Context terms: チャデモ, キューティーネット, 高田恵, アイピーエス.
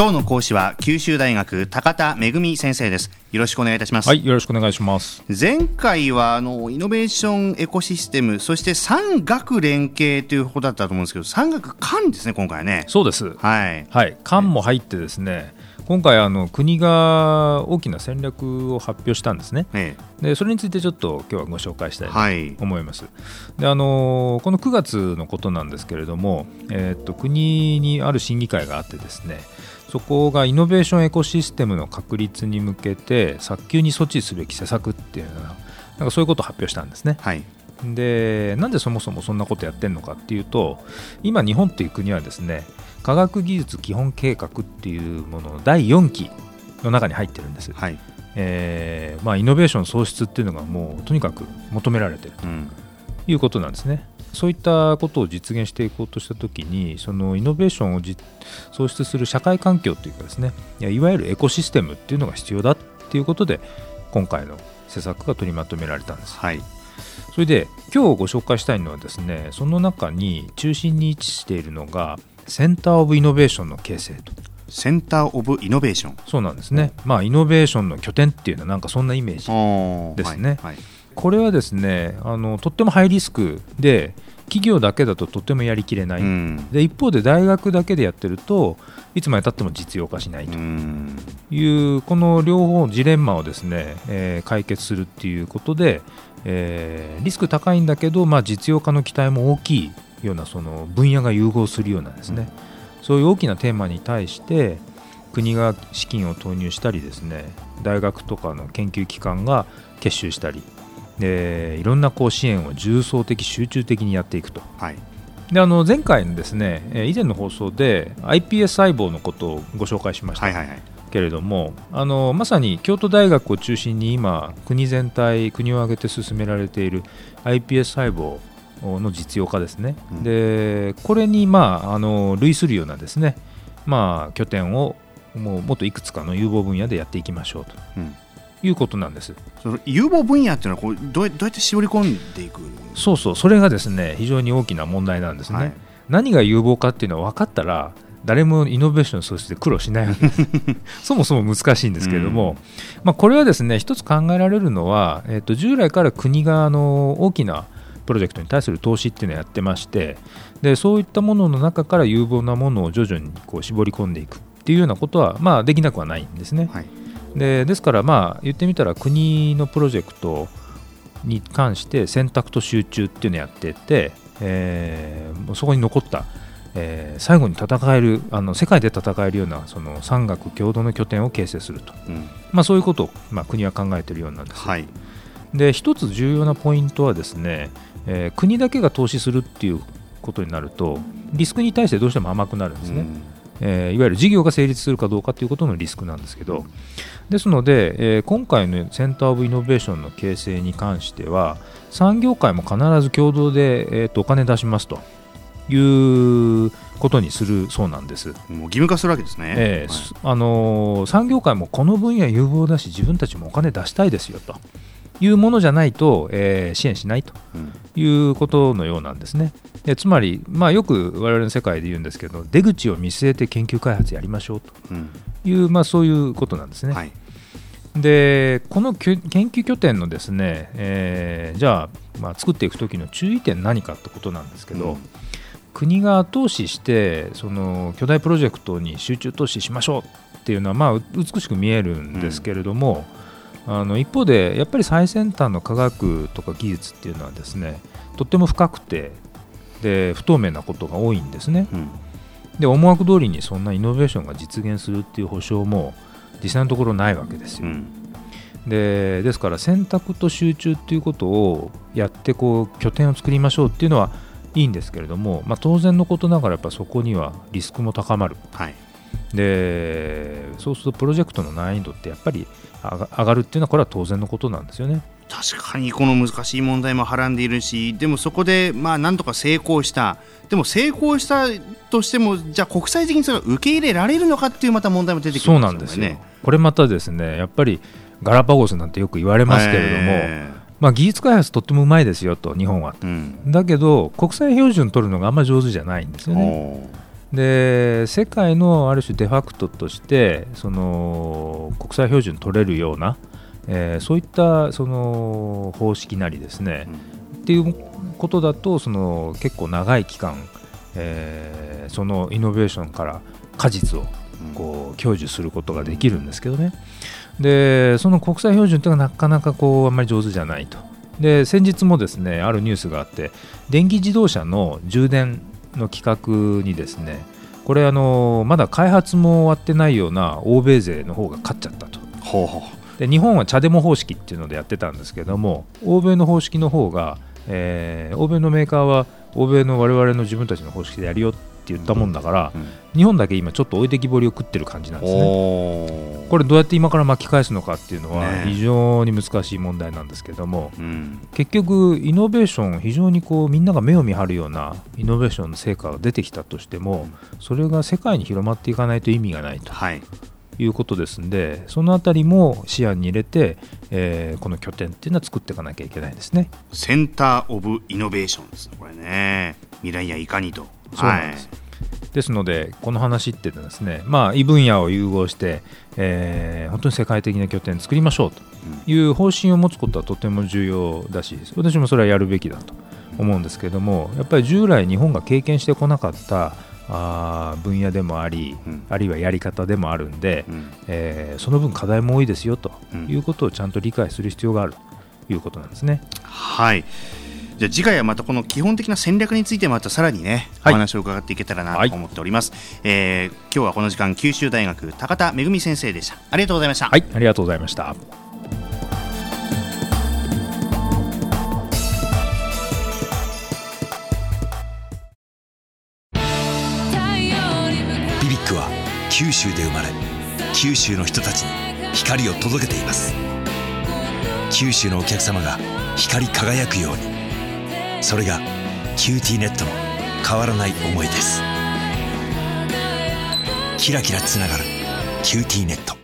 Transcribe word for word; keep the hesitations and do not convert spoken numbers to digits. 今日の講師は九州大学高田恵先生です。よろしくお願いいたします。はい、よろしくお願いします。前回はあのイノベーションエコシステム、そして産学連携ということだったと思うんですけど、産学官ですね、今回ね。そうです、はいはい、官も入ってですね、今回あの国が大きな戦略を発表したんですね、ええ、でそれについてちょっと今日はご紹介したいと思います、はい、であのこのくがつのことなんですけれども、えー、っと国にある審議会があってですね、そこがイノベーションエコシステムの確立に向けて早急に措置すべき施策っていうような、なんかそういうことを発表したんですね、はい。でなんでそもそもそんなことやってんのかっていうと、今日本っていう国はですね、科学技術基本計画っていうもののだいよんきの中に入ってるんです、はい。えーまあ、イノベーション創出っていうのがもうとにかく求められてるということなんですね、うん、そういったことを実現していこうとしたときに、そのイノベーションを創出する社会環境というかですね、いわゆるエコシステムっていうのが必要だっていうことで、今回の施策が取りまとめられたんです、はい。それで今日ご紹介したいのはですね、その中に中心に位置しているのがセンターオブイノベーションの形成と。センターオブイノベーション、そうなんですね、まあ、イノベーションの拠点っていうのはなんかそんなイメージですね、はいはい。これはですね、あのとってもハイリスクで、企業だけだととてもやりきれない、うん、で一方で大学だけでやってるといつまでたっても実用化しないという、うん、この両方ジレンマをですね、えー、解決するっていうことで、えー、リスク高いんだけど、まあ、実用化の期待も大きいような、その分野が融合するようなですね、うん、そういう大きなテーマに対して国が資金を投入したりですね、大学とかの研究機関が結集したりで、いろんなこう支援を重層的集中的にやっていくと、はい。であの前回のですね、以前の放送で アイピーエス 細胞のことをご紹介しました、はいはいはい。けれどもあのまさに京都大学を中心に今国全体、国を挙げて進められている アイピーエス 細胞の実用化ですね、うん、でこれに、まあ、あの類するようなですね、まあ、拠点をもうもっといくつかの有望分野でやっていきましょうと、うん、いうことなんです。その有望分野っていうのはこうどう、どうやって絞り込んでいく？そうそう、それがですね非常に大きな問題なんですね、はい。何が有望かっていうのは分かったら誰もイノベーション創出で苦労しないわけですそもそも難しいんですけれども、うんまあ、これはですね一つ考えられるのは、えー、と従来から国があの大きなプロジェクトに対する投資っていうのをやってまして、でそういったものの中から有望なものを徐々にこう絞り込んでいくっていうようなことは、まあ、できなくはないんですね、はい。で, ですからまあ言ってみたら国のプロジェクトに関して選択と集中っていうのをやってて、えー、そこに残った、えー、最後に戦えるあの世界で戦えるようなその産学共同の拠点を形成すると、うんまあ、そういうことを、まあ、国は考えているようなんです、はい。で一つ重要なポイントはですね、えー、国だけが投資するっていうことになるとリスクに対してどうしても甘くなるんですね、うんえー、いわゆる事業が成立するかどうかということのリスクなんですけど、ですので、えー、今回のセンターオブイノベーションの形成に関しては産業界も必ず共同で、えー、とお金出しますということにするそうなんです。もう義務化するわけですね、えーはいあのー、産業界もこの分野有望だし自分たちもお金出したいですよというものじゃないと、えー、支援しないということのようなんですね。でつまり、まあ、よく我々の世界で言うんですけど、出口を見据えて研究開発やりましょうという、うんまあ、そういうことなんですね、はい。でこの研究拠点のですね、えー、じゃあ、まあ、作っていくときの注意点何かってことなんですけど、うん、国が後押ししてその巨大プロジェクトに集中投資しましょうっていうのは、まあ、美しく見えるんですけれども、うんあの一方でやっぱり最先端の科学とか技術っていうのはですねとっても深くてで不透明なことが多いんですね、うん、で思惑通りにそんなイノベーションが実現するっていう保証も実際のところないわけですよ、うん、で, ですから選択と集中っていうことをやってこう拠点を作りましょうっていうのはいいんですけれども、まあ、当然のことながらやっぱそこにはリスクも高まる、はい、でそうするとプロジェクトの難易度ってやっぱり上がるっていうのはこれは当然のことなんですよね。確かにこの難しい問題もはらんでいるし、でもそこでまあなんとか成功した、でも成功したとしてもじゃあ国際的にそれを受け入れられるのかっていうまた問題も出てくるんですよね。そうなんですよ。これまたですねやっぱりガラパゴスなんてよく言われますけれども、えーまあ、技術開発とってもうまいですよと日本は、うん、だけど国際標準取るのがあんま上手じゃないんですよね。で世界のある種デファクトとしてその国際標準取れるような、えー、そういったその方式なりですね、うん、っていうことだとその結構長い期間、えー、そのイノベーションから果実をこう享受することができるんですけどね。でその国際標準というのはなかなかこうあんまり上手じゃないと。で先日もですねあるニュースがあって、電気自動車の充電の企画にですね、これあのまだ開発も終わってないような欧米勢の方が勝っちゃったと。ほうほう。で日本はチャデモ方式っていうのでやってたんですけども、欧米の方式の方が、えー、欧米のメーカーは欧米の我々の自分たちの方式でやるよって言ったもんだから、うんうん、日本だけ今ちょっと置いてきぼりを食ってる感じなんですね。これどうやって今から巻き返すのかっていうのは非常に難しい問題なんですけども、ねうん、結局イノベーション非常にこうみんなが目を見張るようなイノベーションの成果が出てきたとしても、それが世界に広まっていかないと意味がないと、はい、いうことですんで、そのあたりも視野に入れて、えー、この拠点っていうのは作っていかなきゃいけないですね。センターオブイノベーションですね、これね。未来やいかにと。そうなんです、はい、ですのでこの話ってですね、まあ、異分野を融合して、えー、本当に世界的な拠点を作りましょうという方針を持つことはとても重要だし、私もそれはやるべきだと思うんですけども、やっぱり従来日本が経験してこなかったあ分野でもあり、うん、あるいはやり方でもあるんで、うんえー、その分課題も多いですよということをちゃんと理解する必要があるということなんですね、うん、はい。じゃあ次回はまたこの基本的な戦略についてまたさらにね、はい、お話を伺っていけたらなと思っております、はいえー、今日はこの時間九州大学高田恵先生でした。ありがとうございました。はい、ありがとうございました。ビビックは九州で生まれ、九州の人たちに光を届けています。九州のお客様が光り輝くように、それがキューティーネットの変わらない思いです。キラキラつながるキューティーネット。